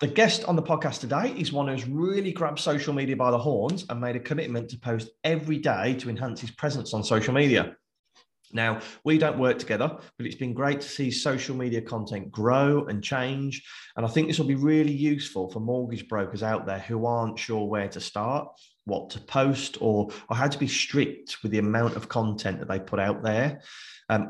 The guest on the podcast today is one who's really grabbed social media by the horns and made a commitment to post every day to enhance his presence on social media. Now, we don't work together, but it's been great to see social media content grow and change. And I think this will be really useful for mortgage brokers out there who aren't sure where to start, what to post, or how to be strict with the amount of content that they put out there.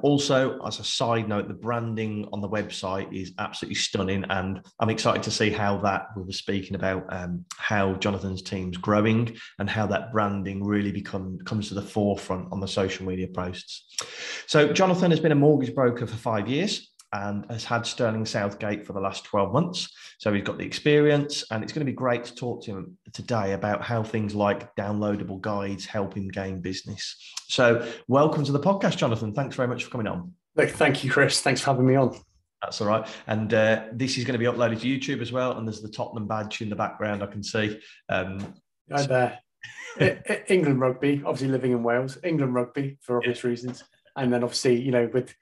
Also, as a side note, the branding on the website is absolutely stunning. And I'm excited to see how that, we were speaking about how Jonathan's team's growing and how that branding really comes to the forefront on the social media posts. So Jonathan has been a mortgage broker for 5 years and has had Sterling Southgate for the last 12 months. So he's got the experience, and it's going to be great to talk to him today about how things like downloadable guides help him gain business. So welcome to the podcast, Jonathan. Thanks very much for coming on. Look, thank you, Chris. Thanks for having me on. That's all right. And this is going to be uploaded to YouTube as well. And there's the Tottenham badge in the background, I can see. Right there. England rugby, obviously living in Wales. England rugby for obvious reasons. And then obviously, you know, with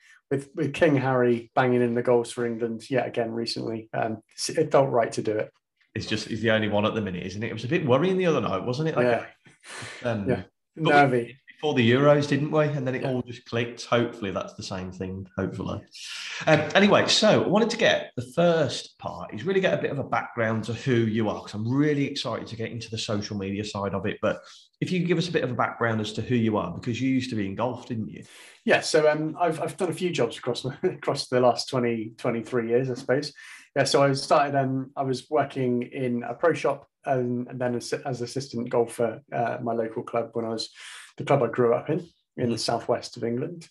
King Harry banging in the goals for England yet again recently, it felt right to do it. He's the only one at the minute, isn't it? It was a bit worrying the other night, wasn't it? Nervy. Before the Euros, didn't we? And then it all just clicked. Hopefully that's the same thing, hopefully. Anyway, so I wanted to get the first part is really get a bit of a background to who you are, because I'm really excited to get into the social media side of it. But if you could give us a bit of a background as to who you are, because you used to be in golf, didn't you? Yeah, so I've done a few jobs across the last 23 years, I suppose. Yeah, so I started, I was working in a pro shop and then as assistant golfer at my local club when I was the club I grew up in the southwest of England.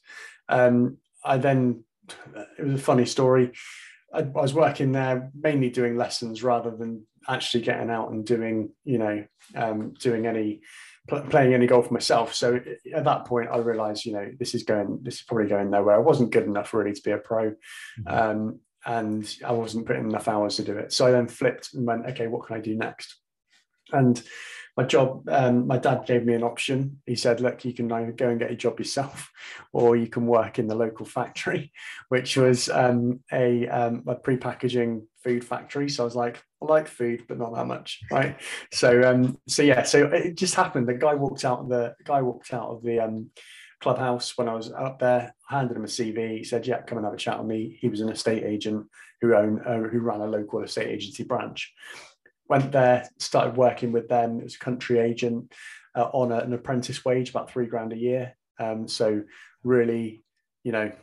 It was a funny story. I was working there mainly doing lessons rather than actually getting out and doing, playing any golf myself. So at that point, I realised, this is probably going nowhere. I wasn't good enough really to be a pro, and I wasn't putting enough hours to do it. So I then flipped and went, okay, what can I do next? And my job, my dad gave me an option. He said, look, you can either go and get a job yourself, or you can work in the local factory, which was a pre-packaging food factory. So I was like, I like food, but not that much, right? So it just happened. The guy walked out of the clubhouse when I was up there. I handed him a CV. He said, yeah, come and have a chat with me. He was an estate agent who ran a local estate agency branch. Went there, started working with them. It was a country agent on an apprentice wage, about £3,000 a year. So really, really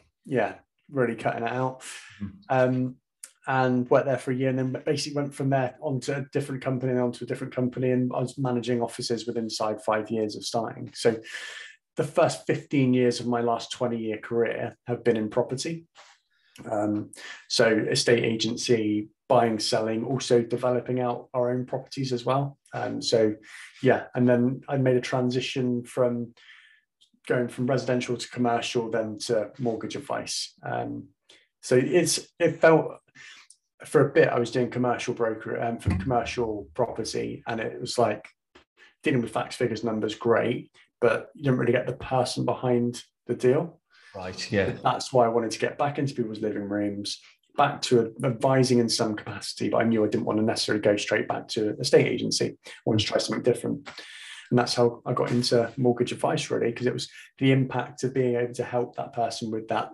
cutting it out. And worked there for a year, and then basically went from there onto a different company. And I was managing offices within inside 5 years of starting. So the first 15 years of my last 20-year career have been in property. So estate agency, buying, selling, also developing out our own properties as well. And then I made a transition from going from residential to commercial, then to mortgage advice. So it felt for a bit I was doing commercial broker for commercial property, and it was like dealing with facts, figures, numbers, great, but you didn't really get the person behind the deal. Right. Yeah. That's why I wanted to get back into people's living rooms, back to advising in some capacity, but I knew I didn't want to necessarily go straight back to an estate agency. I wanted to try something different. And that's how I got into mortgage advice, really, because it was the impact of being able to help that person with that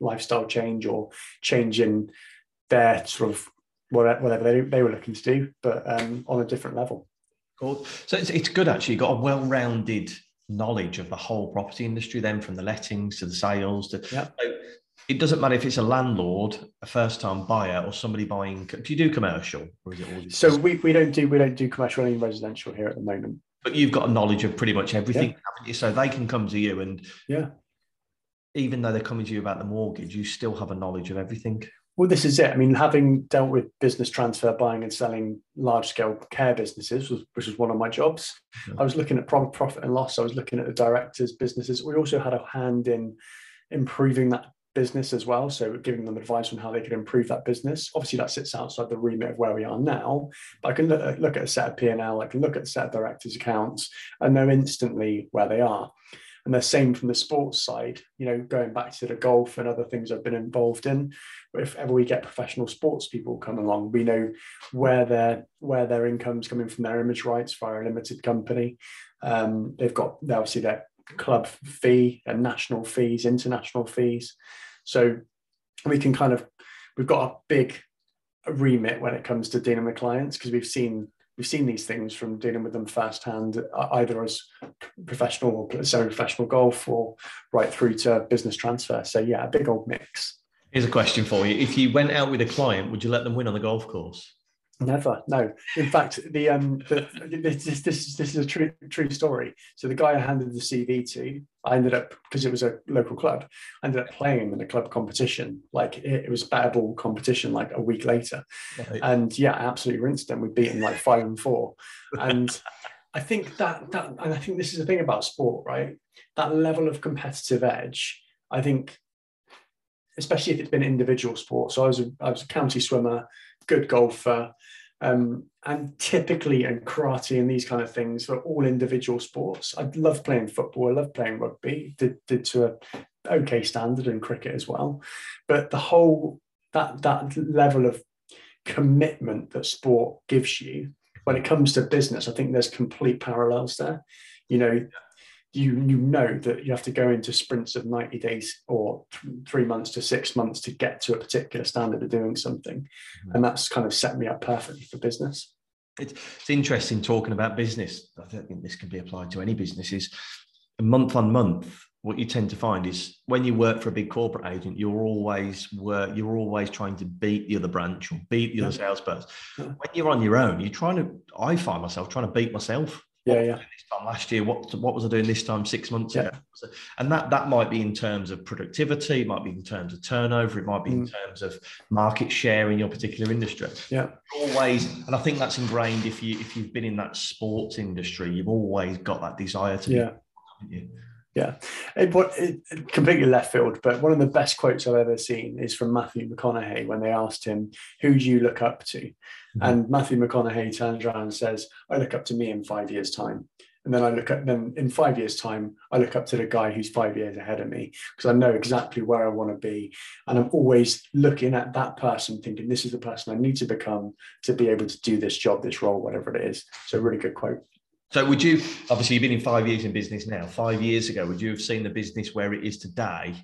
lifestyle change, or change in their sort of whatever they were looking to do, but on a different level. Cool. So it's good, actually. You've got a well-rounded knowledge of the whole property industry, then from the lettings to the sales to... Yep. So, it doesn't matter if it's a landlord, a first-time buyer, or somebody buying. Do you do commercial, or is it all? So we don't do commercial and residential here at the moment. But you've got a knowledge of pretty much everything, haven't you? So they can come to you, and even though they're coming to you about the mortgage, you still have a knowledge of everything. Well, this is it. I mean, having dealt with business transfer, buying and selling large-scale care businesses, which was one of my jobs, yeah. I was looking at profit and loss. I was looking at the directors' businesses. We also had a hand in improving that business as well, so giving them advice on how they could improve that business. Obviously, that sits outside the remit of where we are now, but I can look at a set of P&L, I can look at a set of directors' accounts and know instantly where they are. And the same from the sports side, you know, going back to the golf and other things I've been involved in. If ever we get professional sports people come along, we know where their income's coming from, their image rights via a limited company. They've got obviously their club fee and national fees, international fees. So we can kind of, we've got a big remit when it comes to dealing with clients, because we've seen these things from dealing with them firsthand, either as professional or semi-professional golf, or right through to business transfer. So yeah, a big old mix. Here's a question for you. If you went out with a client, would you let them win on the golf course? Never, no. In fact, this is a true story. So the guy I handed the CV to, I ended up, because it was a local club, I ended up playing him in a club competition. Like it was a batter ball competition like a week later. Right. And yeah, I absolutely rinsed him. We beat him like 5-4. And I think that this is the thing about sport, right? That level of competitive edge, I think, especially if it's been individual sport. So I was a county swimmer, good golfer, and typically in karate and these kind of things for all individual sports. I love playing football, I love playing rugby, did to a okay standard, in cricket as well. But the whole that level of commitment that sport gives you when it comes to business, I think there's complete parallels there. You know, you know that you have to go into sprints of 90 days or 3 months to 6 months to get to a particular standard of doing something. Mm-hmm. And that's kind of set me up perfectly for business. It's interesting talking about business. I don't think this can be applied to any businesses. Month on month, what you tend to find is when you work for a big corporate agent, you're always trying to beat the other branch or beat the other salesperson. Yeah. When you're on your own, I find myself trying to beat myself. Yeah. This time last year, what was I doing this time 6 months ago? And that might be in terms of productivity, it might be in terms of turnover, it might be in terms of market share in your particular industry. Yeah, always. And I think that's ingrained. If you've been in that sports industry, you've always got that desire to. Yeah, be, haven't you? Yeah. It completely left field, but one of the best quotes I've ever seen is from Matthew McConaughey when they asked him, "Who do you look up to?" Mm-hmm. And Matthew McConaughey turns around and says, "I look up to me in 5 years' time." And then in 5 years' time, I look up to the guy who's 5 years ahead of me, because I know exactly where I want to be. And I'm always looking at that person thinking, this is the person I need to become to be able to do this job, this role, whatever it is. So really good quote. So would you, obviously you've been in 5 years in business now, 5 years ago, would you have seen the business where it is today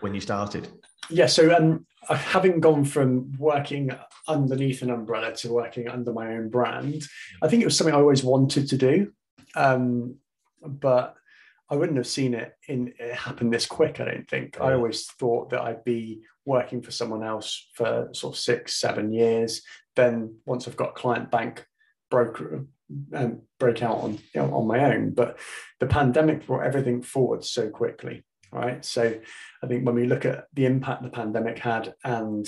when you started? Yeah, so having gone from working underneath an umbrella to working under my own brand, I think it was something I always wanted to do, but I wouldn't have seen it happen this quick, I don't think. I always thought that I'd be working for someone else for sort of 6-7 years. Then once I've got client bank, broker, and break out on my own. But the pandemic brought everything forward so quickly, right? So I think when we look at the impact the pandemic had and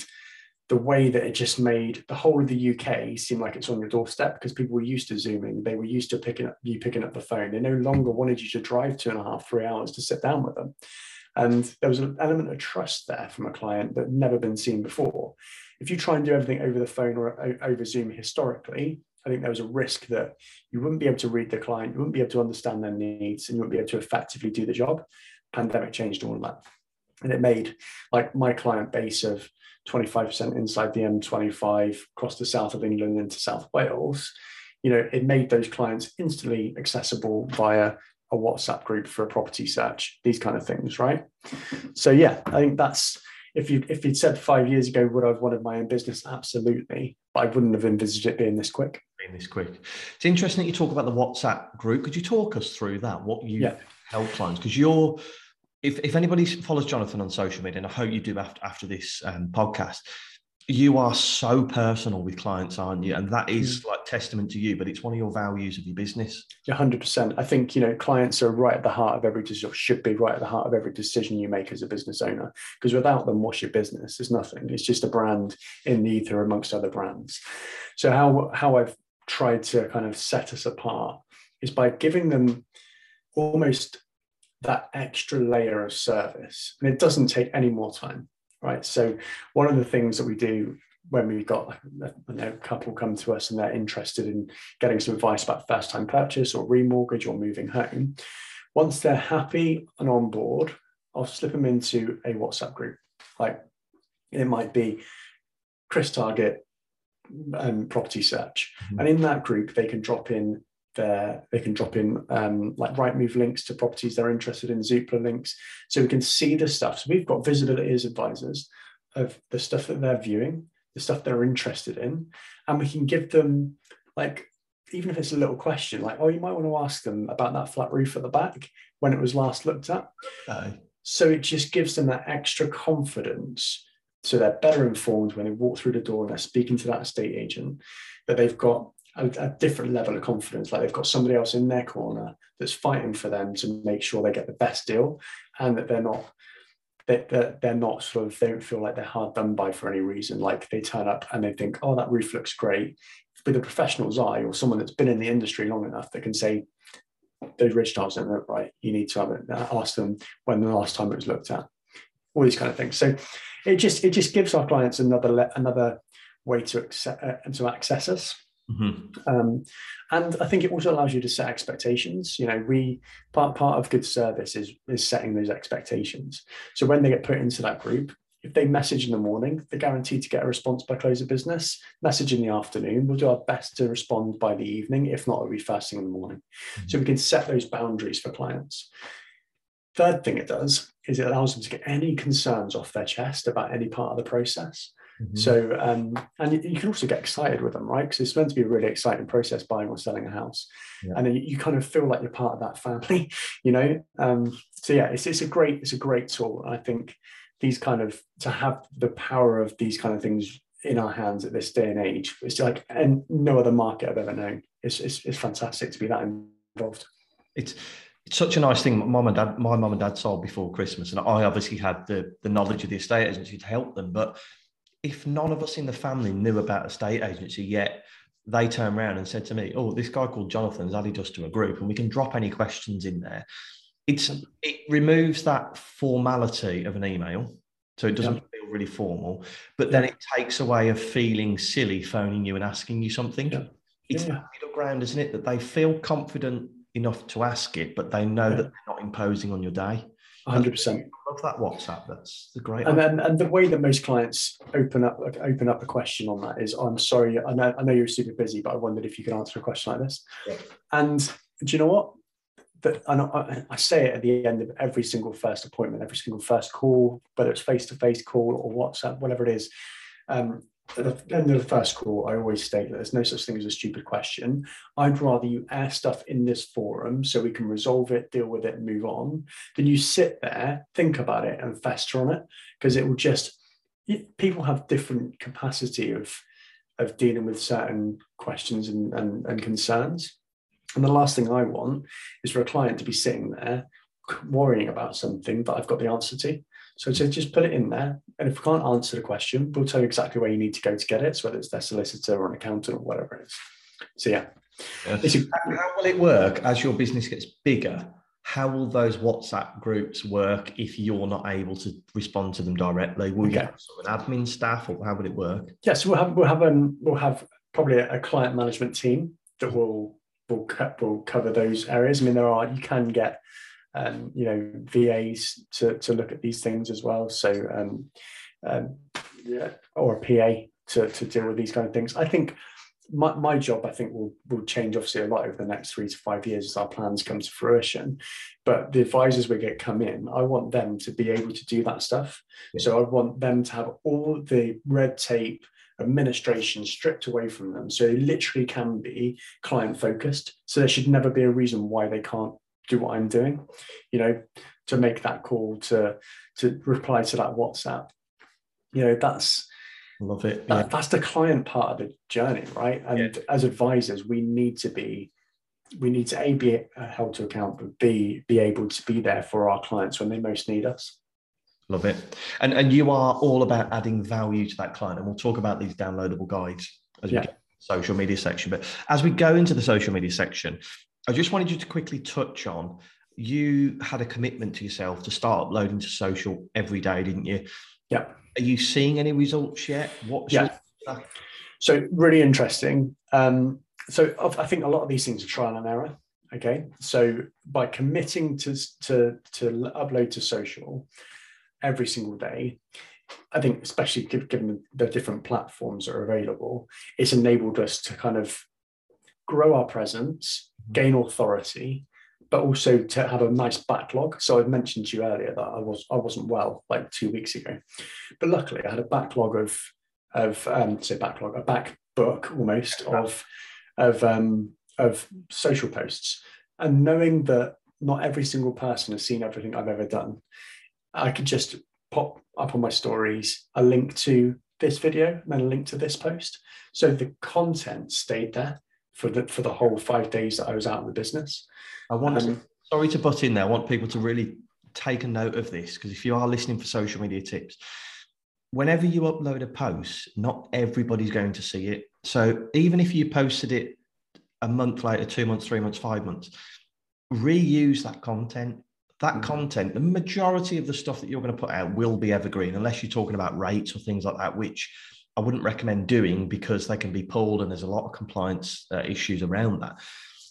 the way that it just made the whole of the UK seem like it's on your doorstep, because people were used to Zooming, they were used to picking up the phone. They no longer wanted you to drive 2.5-3 hours to sit down with them. And there was an element of trust there from a client that had never been seen before. If you try and do everything over the phone or over Zoom historically, I think there was a risk that you wouldn't be able to read the client, you wouldn't be able to understand their needs, and you wouldn't be able to effectively do the job. Pandemic changed all of that. And it made like my client base of 25% inside the M25 across the south of England into South Wales, you know, it made those clients instantly accessible via a WhatsApp group for a property search, these kind of things, right? So yeah, I think that's, if you'd said 5 years ago, would I have wanted my own business? Absolutely. But I wouldn't have envisaged it being this quick. It's interesting that you talk about the WhatsApp group. Could you talk us through that, what you help clients? Because if anybody follows Jonathan on social media, and I hope you do after this podcast, you are so personal with clients, aren't you? And that is like testament to you, but it's one of your values of your business. 100%. I think, you know, clients are right at the heart of every decision, or should be right at the heart of every decision you make as a business owner, because without them, what's your business? It's nothing. It's just a brand in the ether amongst other brands. So how I've tried to kind of set us apart is by giving them almost that extra layer of service. And it doesn't take any more time. Right. So one of the things that we do when we've got a couple come to us and they're interested in getting some advice about first time purchase or remortgage or moving home, once they're happy and on board, I'll slip them into a WhatsApp group. Like it might be Chris Target and property search. Mm-hmm. And in that group, they can drop in like Rightmove links to properties they're interested in, Zoopla links, so we can see the stuff. So we've got visibility as advisors of the stuff that they're viewing, the stuff they're interested in, and we can give them, like, even if it's a little question, like, oh, you might want to ask them about that flat roof at the back when it was last looked at. So it just gives them that extra confidence, so they're better informed when they walk through the door and they're speaking to that estate agent, that they've got a different level of confidence, like they've got somebody else in their corner that's fighting for them to make sure they get the best deal, and that they're not they don't feel like they're hard done by for any reason. Like they turn up and they think, oh, that roof looks great, with a professional's eye or someone that's been in the industry long enough that can say those ridge tiles don't look right, you need to have it. Ask them when the last time it was looked at, all these kind of things. So it just gives our clients another way to access us. Mm-hmm. And I think it also allows you to set expectations. You know, part of good service is setting those expectations. So when they get put into that group, if they message in the morning, they're guaranteed to get a response by close of business. Message in the afternoon, we'll do our best to respond by the evening. If not, it'll be first thing in the morning. Mm-hmm. So we can set those boundaries for clients. Third thing it does is it allows them to get any concerns off their chest about any part of the process. Mm-hmm. So, and you can also get excited with them, right? Because it's meant to be a really exciting process, buying or selling a house. Yeah. And then you kind of feel like you're part of that family, you know? So yeah, it's a great tool. And I think to have the power of these kind of things in our hands at this day and age, it's like, and no other market I've ever known. It's fantastic to be that involved. It's such a nice thing. My mum and dad sold before Christmas, and I obviously had the knowledge of the estate agency to help them, but if none of us in the family knew about estate agency, yet they turned around and said to me, oh, this guy called Jonathan's added us to a group and we can drop any questions in there. It removes that formality of an email. So it doesn't feel really formal, but then it takes away a feeling silly phoning you and asking you something. Yeah. It's that middle ground, isn't it? That they feel confident enough to ask it, but they know that they're not imposing on your day. 100%. I love that WhatsApp. That's the great. And the way that most clients open up a question on that is, oh, I'm sorry, I know you're super busy, but I wondered if you could answer a question like this. Yeah. And do you know what? I say it at the end of every single first appointment, every single first call, whether it's face-to-face call or WhatsApp, whatever it is. At the end of the first call, I always state that there's no such thing as a stupid question. I'd rather you air stuff in this forum so we can resolve it, deal with it, and move on, than you sit there, think about it, and fester on it, because it will just... People have different capacity of dealing with certain questions and concerns. And the last thing I want is for a client to be sitting there worrying about something that I've got the answer to. So just put it in there. And if we can't answer the question, we'll tell you exactly where you need to go to get it, so whether it's their solicitor or an accountant or whatever it is. So yeah. How will it work as your business gets bigger? How will those WhatsApp groups work if you're not able to respond to them directly? Will you get sort of an admin staff, or how would it work? Yes, yeah, so we'll have probably a client management team that will cover those areas. I mean, you can get VAs to look at these things as well. So, or a PA to deal with these kind of things. I think my job, will change obviously a lot over the next 3 to 5 years as our plans come to fruition. But the advisors we get come in, I want them to be able to do that stuff. Yeah. So I want them to have all the red tape administration stripped away from them, so they literally can be client focused. So there should never be a reason why they can't do what I'm doing, you know, to make that call, to reply to that WhatsApp. You know, that's Love it. Yeah. That's the client part of the journey, right? And as advisors, we need to A, be held to account, but B, be able to be there for our clients when they most need us. Love it. And you are all about adding value to that client. And we'll talk about these downloadable guides as we get to the social media section. But as we go into the social media section, I just wanted you to quickly touch on, you had a commitment to yourself to start uploading to social every day, didn't you? Yeah. Are you seeing any results yet? So really interesting. So I think a lot of these things are trial and error. Okay. So by committing to upload to social every single day, I think especially given the different platforms that are available, it's enabled us to kind of grow our presence, gain authority, but also to have a nice backlog. So I've mentioned to you earlier that I wasn't well like 2 weeks ago, but luckily I had a backlog of social posts, and knowing that not every single person has seen everything I've ever done, I could just pop up on my stories a link to this video and then a link to this post. So the content stayed there for the whole 5 days that I was out of the business. Sorry to butt in there. I want people to really take a note of this, because if you are listening for social media tips, whenever you upload a post, not everybody's going to see it. So even if you posted it a month later, 2 months, 3 months, 5 months, reuse that content. That content, the majority of the stuff that you're going to put out will be evergreen, unless you're talking about rates or things like that, which I wouldn't recommend doing because they can be pulled and there's a lot of compliance issues around that.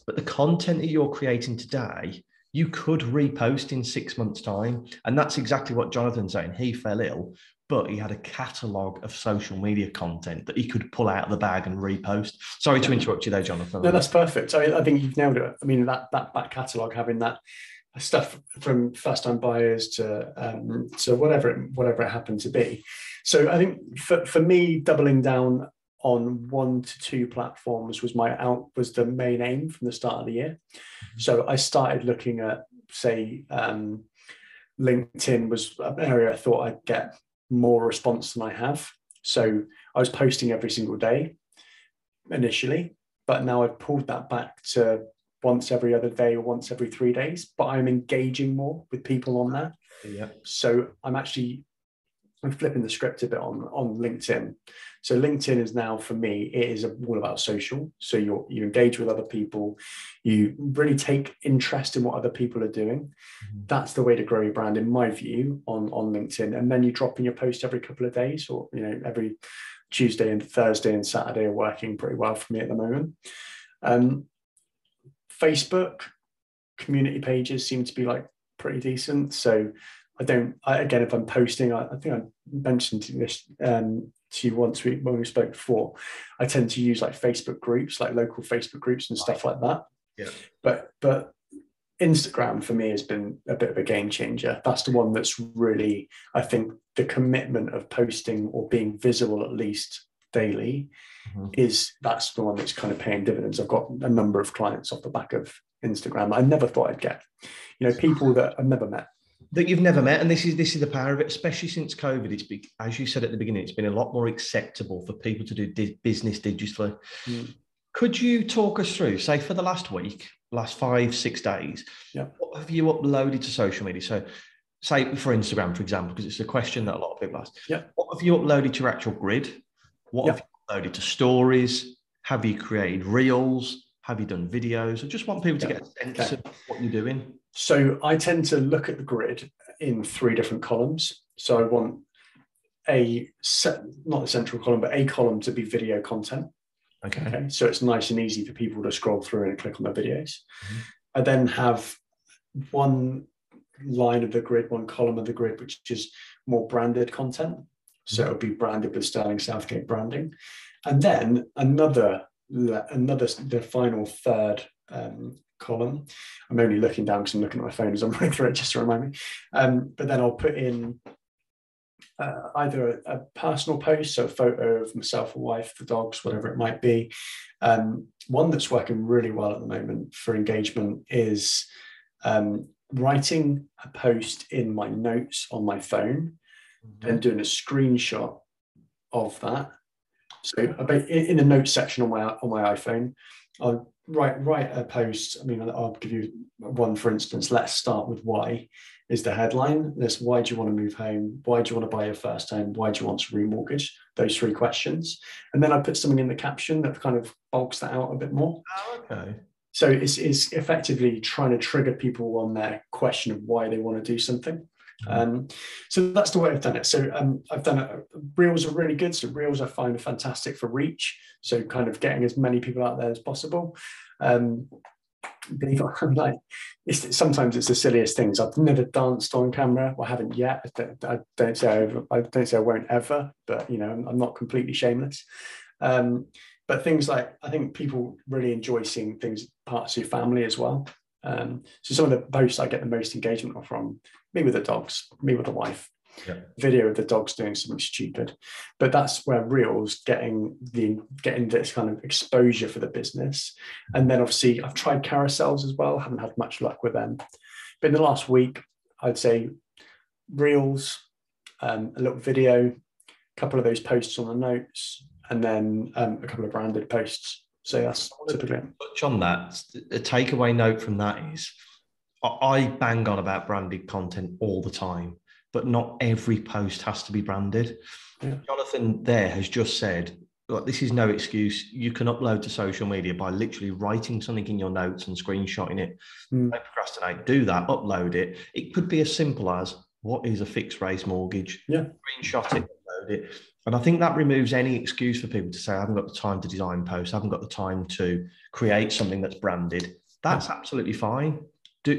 But the content that you're creating today, you could repost in 6 months' time. And that's exactly what Jonathan's saying. He fell ill, but he had a catalogue of social media content that he could pull out of the bag and repost. Sorry to interrupt you there, Jonathan. No, that's perfect. I think you've nailed it. I mean, that back catalogue, having that stuff from first-time buyers to whatever it happened to be. So I think for me, doubling down on 1 to 2 platforms was the main aim from the start of the year. Mm-hmm. So I started looking at, say, LinkedIn was an area I thought I'd get more response than I have. So I was posting every single day initially, but now I've pulled that back to once every other day or once every 3 days, but I'm engaging more with people on that. Yeah. So I'm flipping the script a bit on LinkedIn. So LinkedIn is now, for me, it is all about social. So you engage with other people, you really take interest in what other people are doing. Mm-hmm. That's the way to grow your brand, in my view, on LinkedIn. And then you drop in your post every couple of days, or every Tuesday and Thursday and Saturday are working pretty well for me at the moment. Facebook community pages seem to be like pretty decent. So if I'm posting, I think I mentioned this to you once when we spoke before, I tend to use like Facebook groups, like local Facebook groups and stuff like that. Yeah. But Instagram for me has been a bit of a game changer. That's the one that's really, I think, the commitment of posting or being visible at least daily, mm-hmm. That's the one that's kind of paying dividends. I've got a number of clients off the back of Instagram I never thought I'd get, people that I've never met. That you've never met, and this is the power of it, especially since COVID. It's been, as you said at the beginning, it's been a lot more acceptable for people to do business digitally. Mm. Could you talk us through, say, for the last week, last 5-6 days, what have you uploaded to social media? So, say for Instagram, for example, because it's a question that a lot of people ask. Yeah. What have you uploaded to your actual grid? What have you uploaded to stories? Have you created reels? Have you done videos? I just want people to get a sense of what you're doing. So I tend to look at the grid in 3 different columns. So I want not the central column, but a column to be video content. Okay. So it's nice and easy for people to scroll through and click on their videos. Mm-hmm. I then have one line of the grid, one column of the grid, which is more branded content. So it'll be branded with Sterling Southgate branding. And then the final third column. I'm only looking down because I'm looking at my phone as I'm running through it, just to remind me. But then I'll put in either a personal post, so a photo of myself, a wife, the dogs, whatever it might be. One that's working really well at the moment for engagement is writing a post in my notes on my phone, and doing a screenshot of that. So in the notes section on my iPhone, I'll write a post. I mean, I'll give you one, for instance. Let's start with why is the headline. This: why do you want to move home? Why do you want to buy your first home? Why do you want to remortgage? Those three questions. And then I put something in the caption that kind of bulks that out a bit more. Oh, okay. So it's effectively trying to trigger people on their question of why they want to do something. So that's the way I've done it. So I've done it. Reels are really good. So Reels I find are fantastic for reach. So kind of getting as many people out there as possible. Sometimes it's the silliest things. I've never danced on camera. Well, I haven't yet. I don't say I won't ever, but you know, I'm not completely shameless. But things like, I think people really enjoy seeing things, parts of your family as well. So some of the posts I get the most engagement are from me with the dogs, me with the wife, video of the dogs doing something stupid. But that's where Reels getting this kind of exposure for the business. And then obviously I've tried carousels as well. Haven't had much luck with them. But in the last week, I'd say Reels, a little video, a couple of those posts on the notes, and then a couple of branded posts. So that's typically. Touch on that. A takeaway note from that is I bang on about branded content all the time, but not every post has to be branded. Yeah. Jonathan there has just said, look, this is no excuse. You can upload to social media by literally writing something in your notes and screenshotting it. Don't procrastinate. Do that. Upload it. It could be as simple as, what is a fixed race mortgage? Yeah. Screenshot it. Upload it. And I think that removes any excuse for people to say, I haven't got the time to design posts, I haven't got the time to create something that's branded. That's absolutely fine.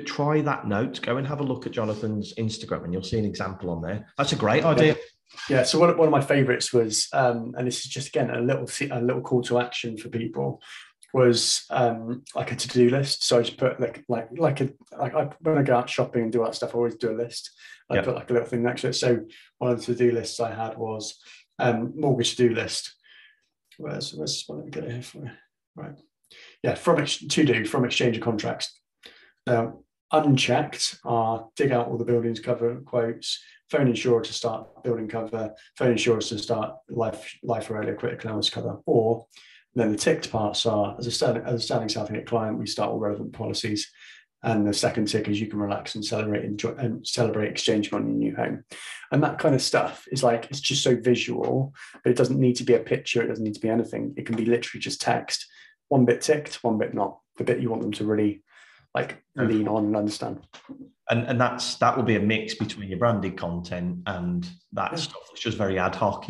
Try that note. Go and have a look at Jonathan's Instagram and you'll see an example on there. That's a great idea. Yeah, so one of my favourites was, and this is just, again, a little call to action for people, was like a to-do list. So I just put when I go out shopping and do all that stuff, I always do a list. I put like a little thing next to it. So one of the to-do lists I had was, mortgage to-do list. Where's this one? Let me get it here for you. Right. Yeah, from exchange of contracts. Now, unchecked are dig out all the buildings cover quotes, phone insurer to start building cover, phone insurers to start life or earlier critical illness cover. Or then the ticked parts are, as a Sterling Southgate client, we start all relevant policies. And the second tick is, you can relax and celebrate exchanging on your new home. And that kind of stuff is like, it's just so visual, but it doesn't need to be a picture. It doesn't need to be anything. It can be literally just text, one bit ticked, one bit not, the bit you want them to really like lean on and understand. And that will be a mix between your branded content and that stuff. It's just very ad hoc.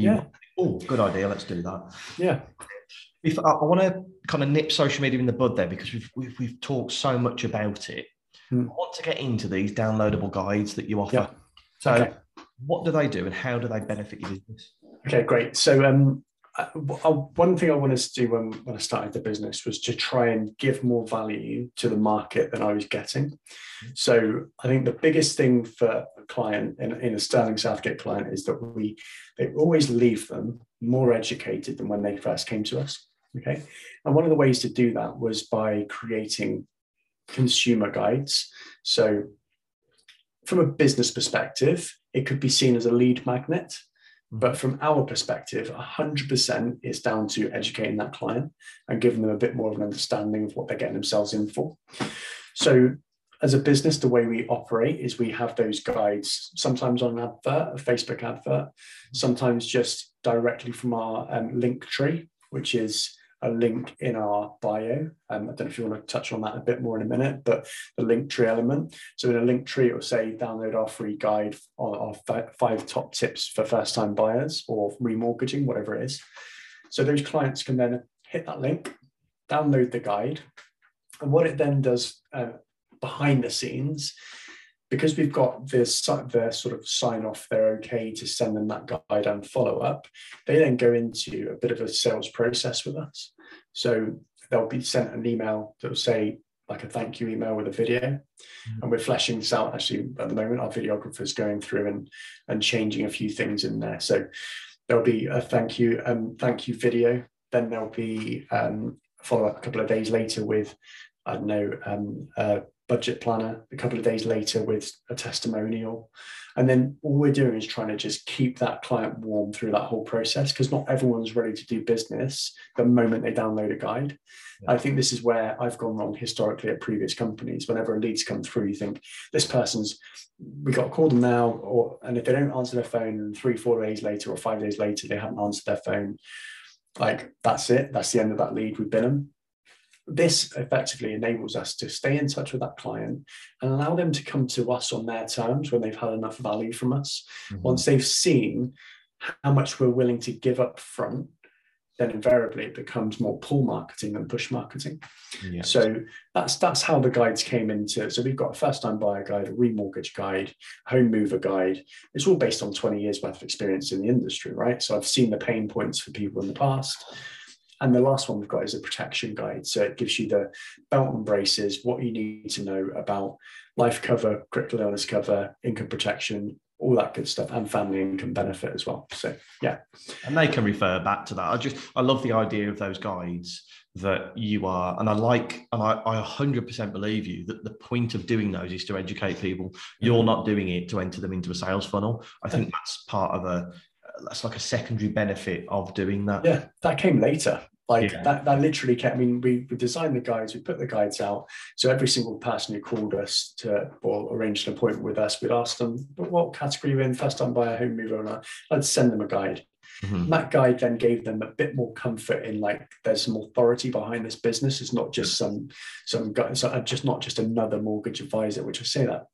Oh, good idea. Let's do that. Yeah. If I want to kind of nip social media in the bud there, because we've talked so much about it. I want to get into these downloadable guides that you offer. Yeah. So what do they do and how do they benefit your business? Okay, great. So one thing I wanted to do when I started the business was to try and give more value to the market than I was getting. So I think the biggest thing for a client in a Sterling Southgate client is that they always leave them more educated than when they first came to us. Okay. And one of the ways to do that was by creating consumer guides. So from a business perspective, it could be seen as a lead magnet. But from our perspective, 100% is down to educating that client and giving them a bit more of an understanding of what they're getting themselves in for. So as a business, the way we operate is we have those guides, sometimes on an advert, a Facebook advert, sometimes just directly from our link tree, which is a link in our bio. I don't know if you want to touch on that a bit more in a minute, but the link tree element. So in a link tree, it will say, download our free guide on our 5 top tips for first-time buyers or remortgaging, whatever it is. So those clients can then hit that link, download the guide. And what it then does behind the scenes, because we've got their sort of sign off, they're okay to send them that guide and follow up, they then go into a bit of a sales process with us. So they'll be sent an email that will say, like a thank you email with a video. And we're fleshing this out actually at the moment. Our videographer's going through and changing a few things in there. So there'll be a thank you video. Then there'll be follow up a couple of days later with, I don't know, budget planner a couple of days later with a testimonial. And then all we're doing is trying to just keep that client warm through that whole process, because not everyone's ready to do business the moment they download a guide. Yeah. I think this is where I've gone wrong historically at previous companies. Whenever a lead's come through, you think this person's, we got to call them now, and if they don't answer their phone 3-4 days later or 5 days later, they haven't answered their phone, like that's it. That's the end of that lead. We've been them. This effectively enables us to stay in touch with that client and allow them to come to us on their terms when they've had enough value from us. Mm-hmm. Once they've seen how much we're willing to give up front, then invariably it becomes more pull marketing than push marketing. Yes. So that's how the guides came into. So we've got a first-time buyer guide, a remortgage guide, a home mover guide. It's all based on 20 years worth of experience in the industry, right? So I've seen the pain points for people in the past. And the last one we've got is a protection guide. So it gives you the belt and braces, what you need to know about life cover, critical illness cover, income protection, all that good stuff, and family income benefit as well. So, yeah. And they can refer back to that. I love the idea of those guides that you are, and I 100% believe you that the point of doing those is to educate people. You're not doing it to enter them into a sales funnel. I think that's part of that's like a secondary benefit of doing that. Yeah, that came later. That literally came. I mean, we designed the guides, we put the guides out. So every single person who called us to or arranged an appointment with us, we'd ask them, but what category are you in? First time buyer, home mover, or not? I'd send them a guide. Mm-hmm. And that guide then gave them a bit more comfort in, like, there's some authority behind this business. It's not just some guy, not just another mortgage advisor, which I say that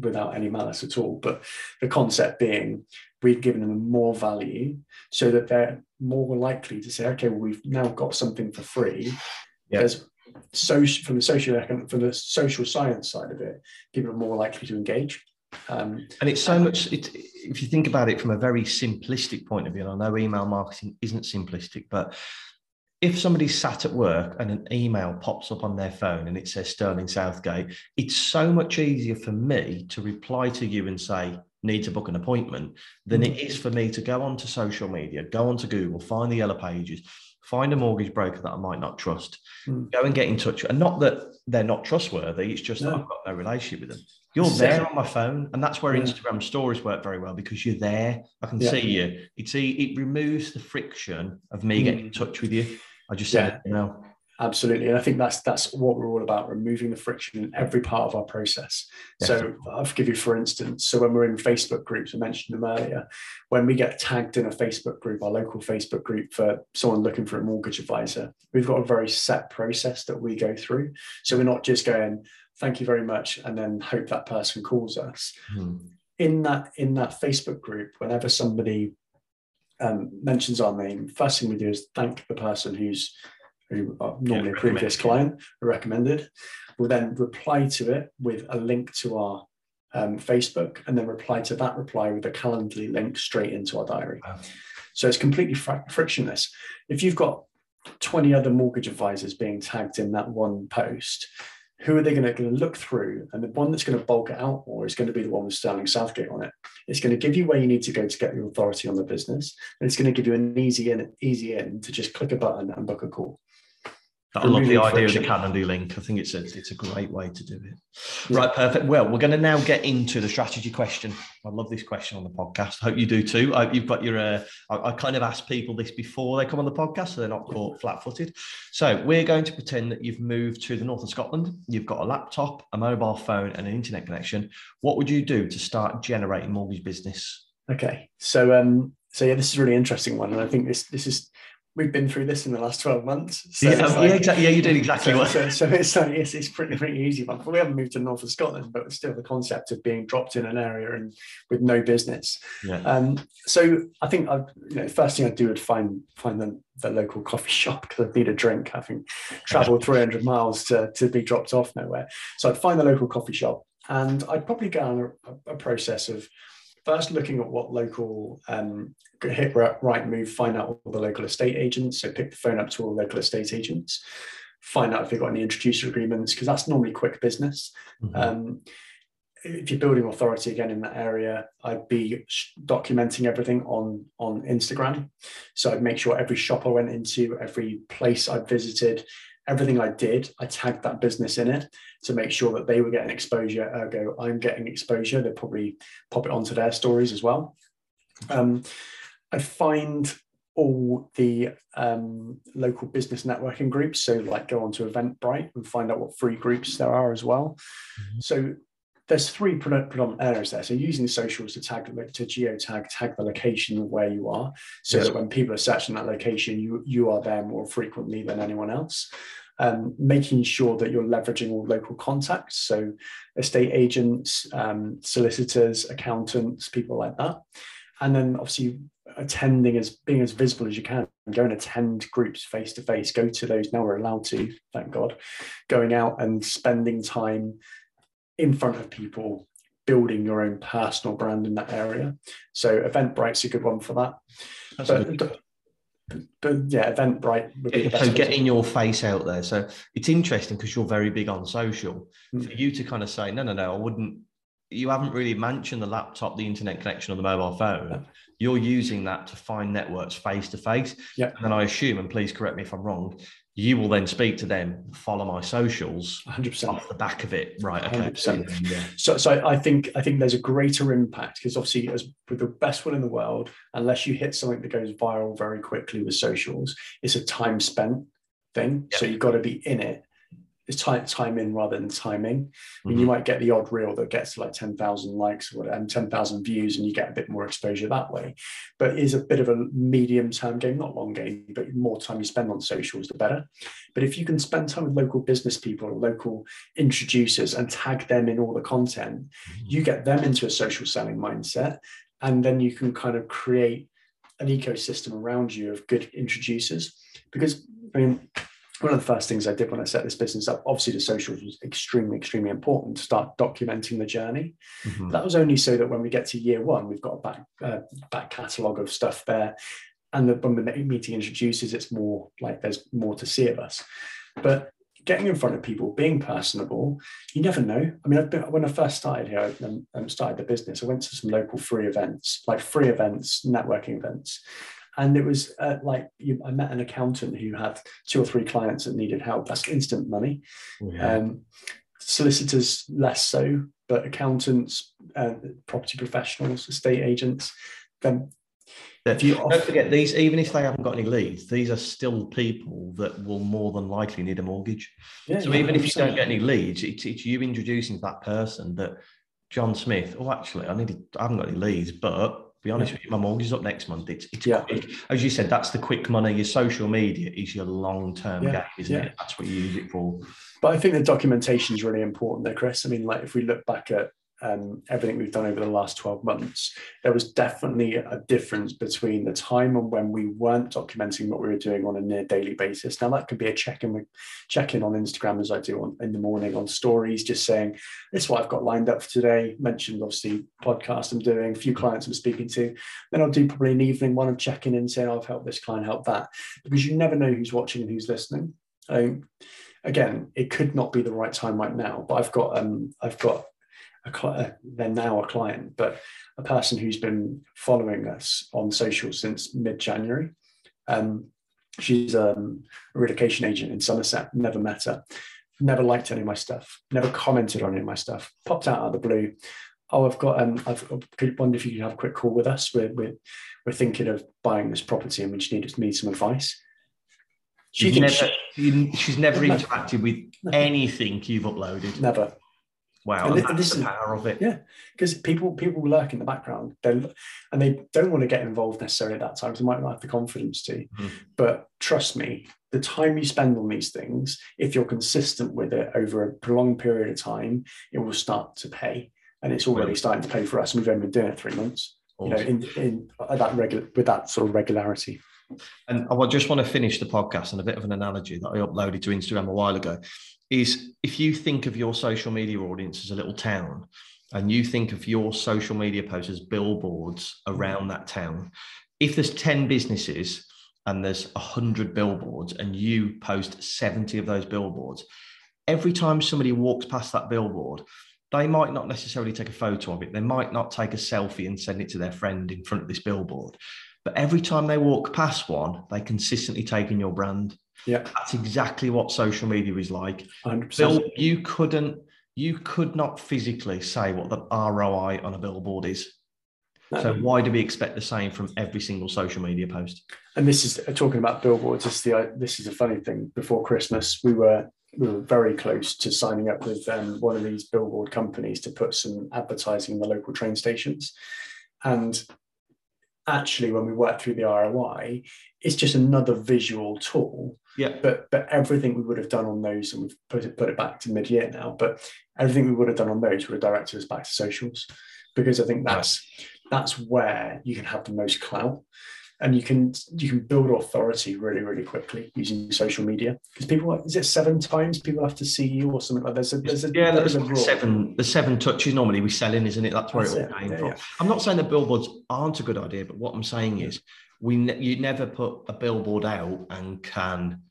without any malice at all, but the concept being we've given them more value so that they're more likely to say, okay, well, we've now got something for free. Yep. From the social science side of it, people are more likely to engage. And it's so much, if you think about it from a very simplistic point of view, and I know email marketing isn't simplistic, but if somebody's sat at work and an email pops up on their phone and it says Sterling Southgate, it's so much easier for me to reply to you and say, need to book an appointment, than it is for me to go onto social media, go onto Google, find the yellow pages, find a mortgage broker that I might not trust, go and get in touch. And not that they're not trustworthy, it's just that I've got no relationship with them. You're there on my phone, and that's where Instagram stories work very well, because you're there. I can see you. It removes the friction of me getting in touch with you. I just said it now. Absolutely. And I think that's what we're all about, removing the friction in every part of our process. Definitely. So I'll give you, for instance, so when we're in Facebook groups, I mentioned them earlier, when we get tagged in a Facebook group, our local Facebook group, for someone looking for a mortgage advisor, we've got a very set process that we go through. So we're not just going, thank you very much, and then hope that person calls us. In that Facebook group, whenever somebody mentions our name, first thing we do is thank the person who are normally a previous client, recommended. We'll then reply to it with a link to our Facebook, and then reply to that reply with a Calendly link straight into our diary. Wow. So it's completely frictionless. If you've got 20 other mortgage advisors being tagged in that one post, who are they going to look through? And the one that's going to bulk it out more is going to be the one with Sterling Southgate on it. It's going to give you where you need to go to get your authority on the business. And it's going to give you an easy in to just click a button and book a call. I love the idea of the Calendly link. I think it's a great way to do it. Right, perfect. Well, we're going to now get into the strategy question. I love this question on the podcast. I hope you do too. You've got your. I kind of ask people this before they come on the podcast, so they're not caught flat-footed. So we're going to pretend that you've moved to the north of Scotland. You've got a laptop, a mobile phone, and an internet connection. What would you do to start generating mortgage business? Okay, so yeah, this is a really interesting one, and I think this is. We've been through this in the last 12 months. So exactly. Yeah, you did exactly what. So it's pretty easy one. But we haven't moved to the north of Scotland, but it's still the concept of being dropped in an area and with no business. Yeah. So I think first thing I'd do would find the local coffee shop, because I'd need a drink, having travelled 300 miles to be dropped off nowhere. So I'd find the local coffee shop, and I'd probably go on a process of first looking at what local, hit Rightmove, find out all the local estate agents. So pick the phone up to all local estate agents, find out if they've got any introducer agreements, because that's normally quick business. Mm-hmm. If you're building authority again in that area, I'd be documenting everything on Instagram. So I'd make sure every shop I went into, every place I visited, everything I did, I tagged that business in it to make sure that they were getting exposure. Ergo, I'm getting exposure. They'll probably pop it onto their stories as well. I find all the local business networking groups. So like go onto Eventbrite and find out what free groups there are as well. Mm-hmm. So there's three predominant areas there. So using socials to tag, to geotag the location of where you are, so that when people are searching that location, you are there more frequently than anyone else. Making sure that you're leveraging all local contacts, so estate agents, solicitors, accountants, people like that. And then obviously attending, as being as visible as you can, go and attend groups face to face, go to those. Now we're allowed to, thank God, going out and spending time in front of people, building your own personal brand in that area. So Eventbrite's a good one for that. But yeah, Eventbrite would be the best. So getting your face out there. So it's interesting because you're very big on social. Mm. For you to kind of say, no, I wouldn't, you haven't really mentioned the laptop, the internet connection, or the mobile phone. No. You're using that to find networks face to face. Yep. And then I assume, and please correct me if I'm wrong, you will then speak to them, follow my socials 100% off the back of it. Right. Okay. 100%. Yeah. So I think there's a greater impact, because obviously, as with the best will in the world, unless you hit something that goes viral very quickly with socials, it's a time spent thing. Yep. So you've got to be in it. It's time in rather than timing. I mean, you might get the odd reel that gets like 10,000 likes or whatever, and 10,000 views, and you get a bit more exposure that way. But it is a bit of a medium-term game, not long game, but the more time you spend on socials, the better. But if you can spend time with local business people or local introducers and tag them in all the content, you get them into a social selling mindset, and then you can kind of create an ecosystem around you of good introducers. Because, I mean, one of the first things I did when I set this business up, obviously the socials was extremely, extremely important to start documenting the journey. Mm-hmm. That was only so that when we get to year one, we've got a back catalogue of stuff there. And when the meeting introduces, it's more like there's more to see of us. But getting in front of people, being personable, you never know. I mean, when I first started here and started the business, I went to some local free events, networking events. And it was I met an accountant who had 2 or 3 clients that needed help. That's instant money. Yeah. Solicitors, less so, but accountants, property professionals, estate agents. Don't forget, these, even if they haven't got any leads, these are still people that will more than likely need a mortgage. Yeah, so even if you don't get any leads, it's you introducing that person that John Smith, oh, actually, I haven't got any leads, but... be honest with you, my mortgage is up next month. It's quick. As you said, that's the quick money. Your social media is your long-term game, isn't it? That's what you use it for. But I think the documentation is really important there, Chris. I mean, like if we look back at everything we've done over the last 12 months, there was definitely a difference between the time and when we weren't documenting what we were doing on a near daily basis. Now that could be a check-in on Instagram, as I do in the morning on stories, just saying, this is what I've got lined up for today. Mentioned obviously podcast I'm doing, a few clients I'm speaking to. Then I'll do probably an evening one of checking in, saying, I've helped this client, help that, because you never know who's watching and who's listening. Again, it could not be the right time right now, but I've got they're now a client, but a person who's been following us on social since mid-January. She's a relocation agent in Somerset. Never met her, never liked any of my stuff, never commented on any of my stuff. Popped out of the blue. Oh, I've got. I wonder if you could have a quick call with us. We're thinking of buying this property, and we just need some advice. She's never interacted with anything you've uploaded. Never. Wow, and that's the power of it. Yeah, because people lurk in the background, and they don't want to get involved necessarily at that time, because they might not have the confidence to. Mm-hmm. But trust me, the time you spend on these things, if you're consistent with it over a prolonged period of time, it will start to pay, and it's already starting to pay for us. And we've only been doing it 3 months, with that sort of regularity. And I just want to finish the podcast on a bit of an analogy that I uploaded to Instagram a while ago. Is if you think of your social media audience as a little town, and you think of your social media posts as billboards around that town, if there's 10 businesses and there's 100 billboards and you post 70 of those billboards, every time somebody walks past that billboard, they might not necessarily take a photo of it. They might not take a selfie and send it to their friend in front of this billboard. But every time they walk past one, they consistently take in your brand. Yeah, that's exactly what social media is like. 100%. Bill, you could not physically say what the ROI on a billboard is. No. So why do we expect the same from every single social media post? And this is talking about billboards. This is a funny thing. Before Christmas, we were very close to signing up with one of these billboard companies to put some advertising in the local train stations. And actually, when we work through the ROI, it's just another visual tool. Yeah. But everything we would have done on those, and we've put it back to mid-year now, but everything we would have done on those would have directed us back to socials, because I think that's where you can have the most clout. And you can build authority really, really quickly using social media, because people, is it 7 times people have to see you or something like that? There's a rule. The 7 touches normally we sell in, isn't it? That's where it all came from. Yeah. I'm not saying that billboards aren't a good idea, but what I'm saying is you never put a billboard out and can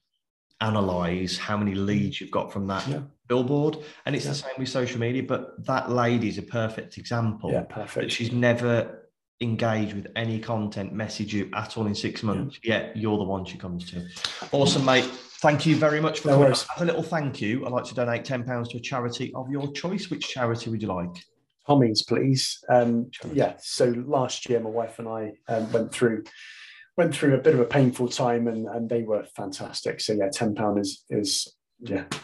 analyze how many leads you've got from that billboard. And it's the same with social media. But that lady is a perfect example. Yeah, perfect. That she's never engage with any content, message you at all in 6 months. Yeah, you're the one she comes to. Awesome, mate. Thank you very much for coming. As a little thank you, I'd like to donate £10 to a charity of your choice. Which charity would you like? Tommy's, please. So last year, my wife and I went through a bit of a painful time, and they were fantastic. So yeah, £10 is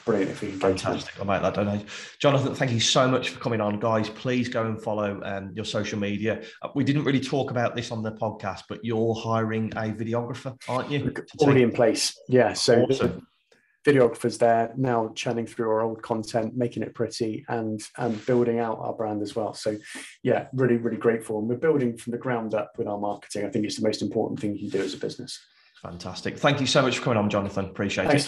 brilliant if we can. Fantastic. I'll make that donation. Jonathan, thank you so much for coming on, guys. Please go and follow your social media. We didn't really talk about this on the podcast, but you're hiring a videographer, aren't you? Already in place. Yeah. So awesome. The videographer's there now, churning through our old content, making it pretty, and building out our brand as well. So yeah, really, really grateful. And we're building from the ground up with our marketing. I think it's the most important thing you can do as a business. Fantastic. Thank you so much for coming on, Jonathan. Appreciate it.